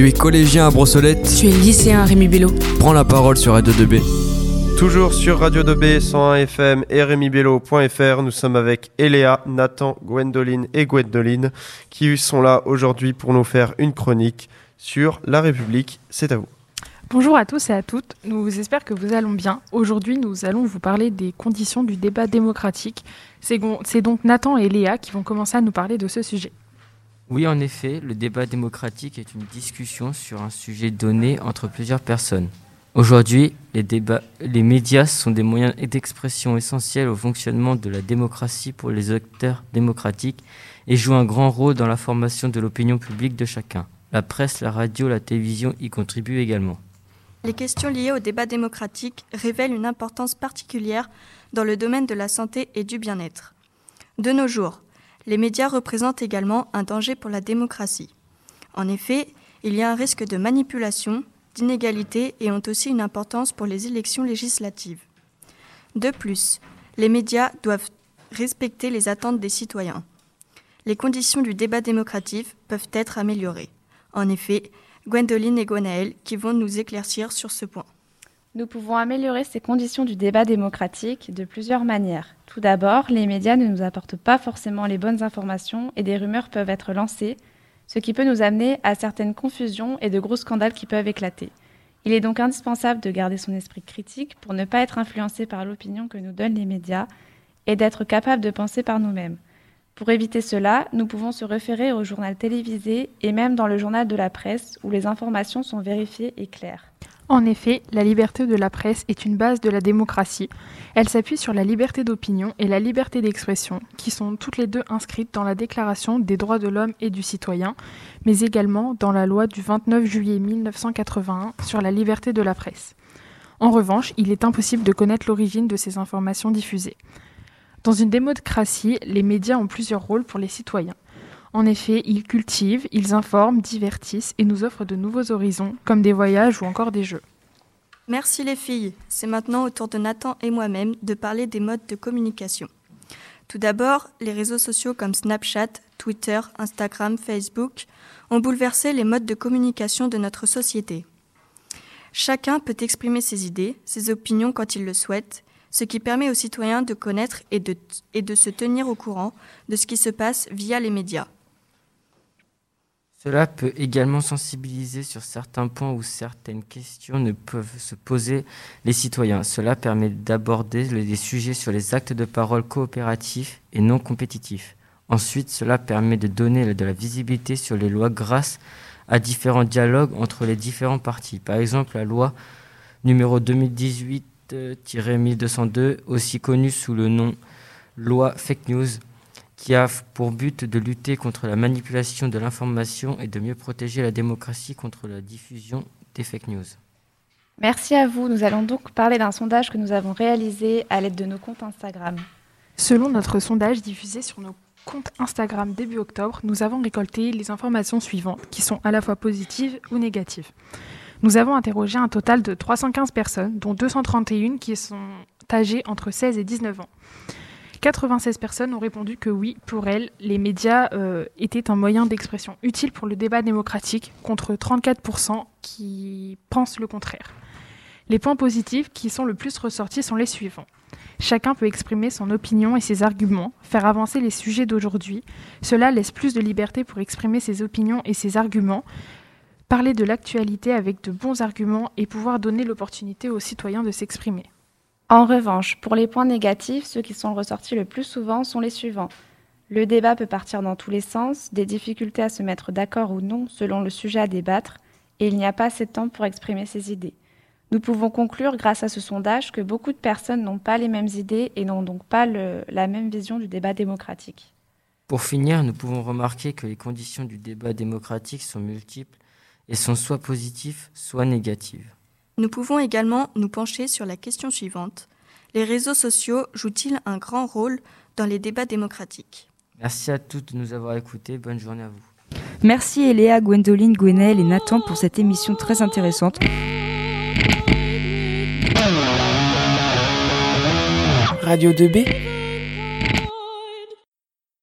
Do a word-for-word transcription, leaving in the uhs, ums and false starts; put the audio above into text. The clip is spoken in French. Tu es collégien à Brossolette. Tu es lycéen à Rémi Belleau. Prends la parole sur Radio deux B. Toujours sur Radio deux B, cent un F M et rémi belleau point f r, nous sommes avec Eléa, Nathan, Gwendoline et Gwendoline qui sont là aujourd'hui pour nous faire une chronique sur la République. C'est à vous. Bonjour à tous et à toutes, nous espérons que vous allons bien. Aujourd'hui, nous allons vous parler des conditions du débat démocratique. C'est donc Nathan et Eléa qui vont commencer à nous parler de ce sujet. Oui, en effet, le débat démocratique est une discussion sur un sujet donné entre plusieurs personnes. Aujourd'hui, les, débats, les médias sont des moyens d'expression essentiels au fonctionnement de la démocratie pour les acteurs démocratiques et jouent un grand rôle dans la formation de l'opinion publique de chacun. La presse, la radio, la télévision y contribuent également. Les questions liées au débat démocratique révèlent une importance particulière dans le domaine de la santé et du bien-être. De nos jours, les médias représentent également un danger pour la démocratie. En effet, il y a un risque de manipulation, d'inégalités et ont aussi une importance pour les élections législatives. De plus, les médias doivent respecter les attentes des citoyens. Les conditions du débat démocratique peuvent être améliorées. En effet, Gwendoline et Gwenaëlle qui vont nous éclaircir sur ce point. Nous pouvons améliorer ces conditions du débat démocratique de plusieurs manières. Tout d'abord, les médias ne nous apportent pas forcément les bonnes informations et des rumeurs peuvent être lancées, ce qui peut nous amener à certaines confusions et de gros scandales qui peuvent éclater. Il est donc indispensable de garder son esprit critique pour ne pas être influencé par l'opinion que nous donnent les médias et d'être capable de penser par nous-mêmes. Pour éviter cela, nous pouvons se référer au journal télévisé et même dans le journal de la presse où les informations sont vérifiées et claires. En effet, la liberté de la presse est une base de la démocratie. Elle s'appuie sur la liberté d'opinion et la liberté d'expression, qui sont toutes les deux inscrites dans la Déclaration des droits de l'homme et du citoyen, mais également dans la loi du vingt-neuf juillet mille neuf cent quatre-vingt-un sur la liberté de la presse. En revanche, il est impossible de connaître l'origine de ces informations diffusées. Dans une démocratie, les médias ont plusieurs rôles pour les citoyens. En effet, ils cultivent, ils informent, divertissent et nous offrent de nouveaux horizons, comme des voyages ou encore des jeux. Merci les filles. C'est maintenant au tour de Nathan et moi-même de parler des modes de communication. Tout d'abord, les réseaux sociaux comme Snapchat, Twitter, Instagram, Facebook ont bouleversé les modes de communication de notre société. Chacun peut exprimer ses idées, ses opinions quand il le souhaite, ce qui permet aux citoyens de connaître et de, et de se tenir au courant de ce qui se passe via les médias. Cela peut également sensibiliser sur certains points où certaines questions ne peuvent se poser les citoyens. Cela permet d'aborder des sujets sur les actes de parole coopératifs et non compétitifs. Ensuite, cela permet de donner de la visibilité sur les lois grâce à différents dialogues entre les différents partis. Par exemple, la loi numéro deux mille dix-huit tiret mille deux cent deux, aussi connue sous le nom loi fake news, qui a pour but de lutter contre la manipulation de l'information et de mieux protéger la démocratie contre la diffusion des fake news. Merci à vous. Nous allons donc parler d'un sondage que nous avons réalisé à l'aide de nos comptes Instagram. Selon notre sondage diffusé sur nos comptes Instagram début octobre, nous avons récolté les informations suivantes, qui sont à la fois positives ou négatives. Nous avons interrogé un total de trois cent quinze personnes, dont deux cent trente et un qui sont âgées entre seize et dix-neuf ans. quatre-vingt-seize personnes ont répondu que oui, pour elles, les médias euh, étaient un moyen d'expression utile pour le débat démocratique, contre trente-quatre pour cent qui pensent le contraire. Les points positifs qui sont le plus ressortis sont les suivants. Chacun peut exprimer son opinion et ses arguments, faire avancer les sujets d'aujourd'hui. Cela laisse plus de liberté pour exprimer ses opinions et ses arguments, parler de l'actualité avec de bons arguments et pouvoir donner l'opportunité aux citoyens de s'exprimer. En revanche, pour les points négatifs, ceux qui sont ressortis le plus souvent sont les suivants. Le débat peut partir dans tous les sens, des difficultés à se mettre d'accord ou non selon le sujet à débattre, et il n'y a pas assez de temps pour exprimer ses idées. Nous pouvons conclure grâce à ce sondage que beaucoup de personnes n'ont pas les mêmes idées et n'ont donc pas le, la même vision du débat démocratique. Pour finir, nous pouvons remarquer que les conditions du débat démocratique sont multiples et sont soit positives, soit négatives. Nous pouvons également nous pencher sur la question suivante. Les réseaux sociaux jouent-ils un grand rôle dans les débats démocratiques ? Merci à toutes de nous avoir écoutés. Bonne journée à vous. Merci Eléa, Gwendoline, Gwenaëlle et Nathan pour cette émission très intéressante. Radio deux B.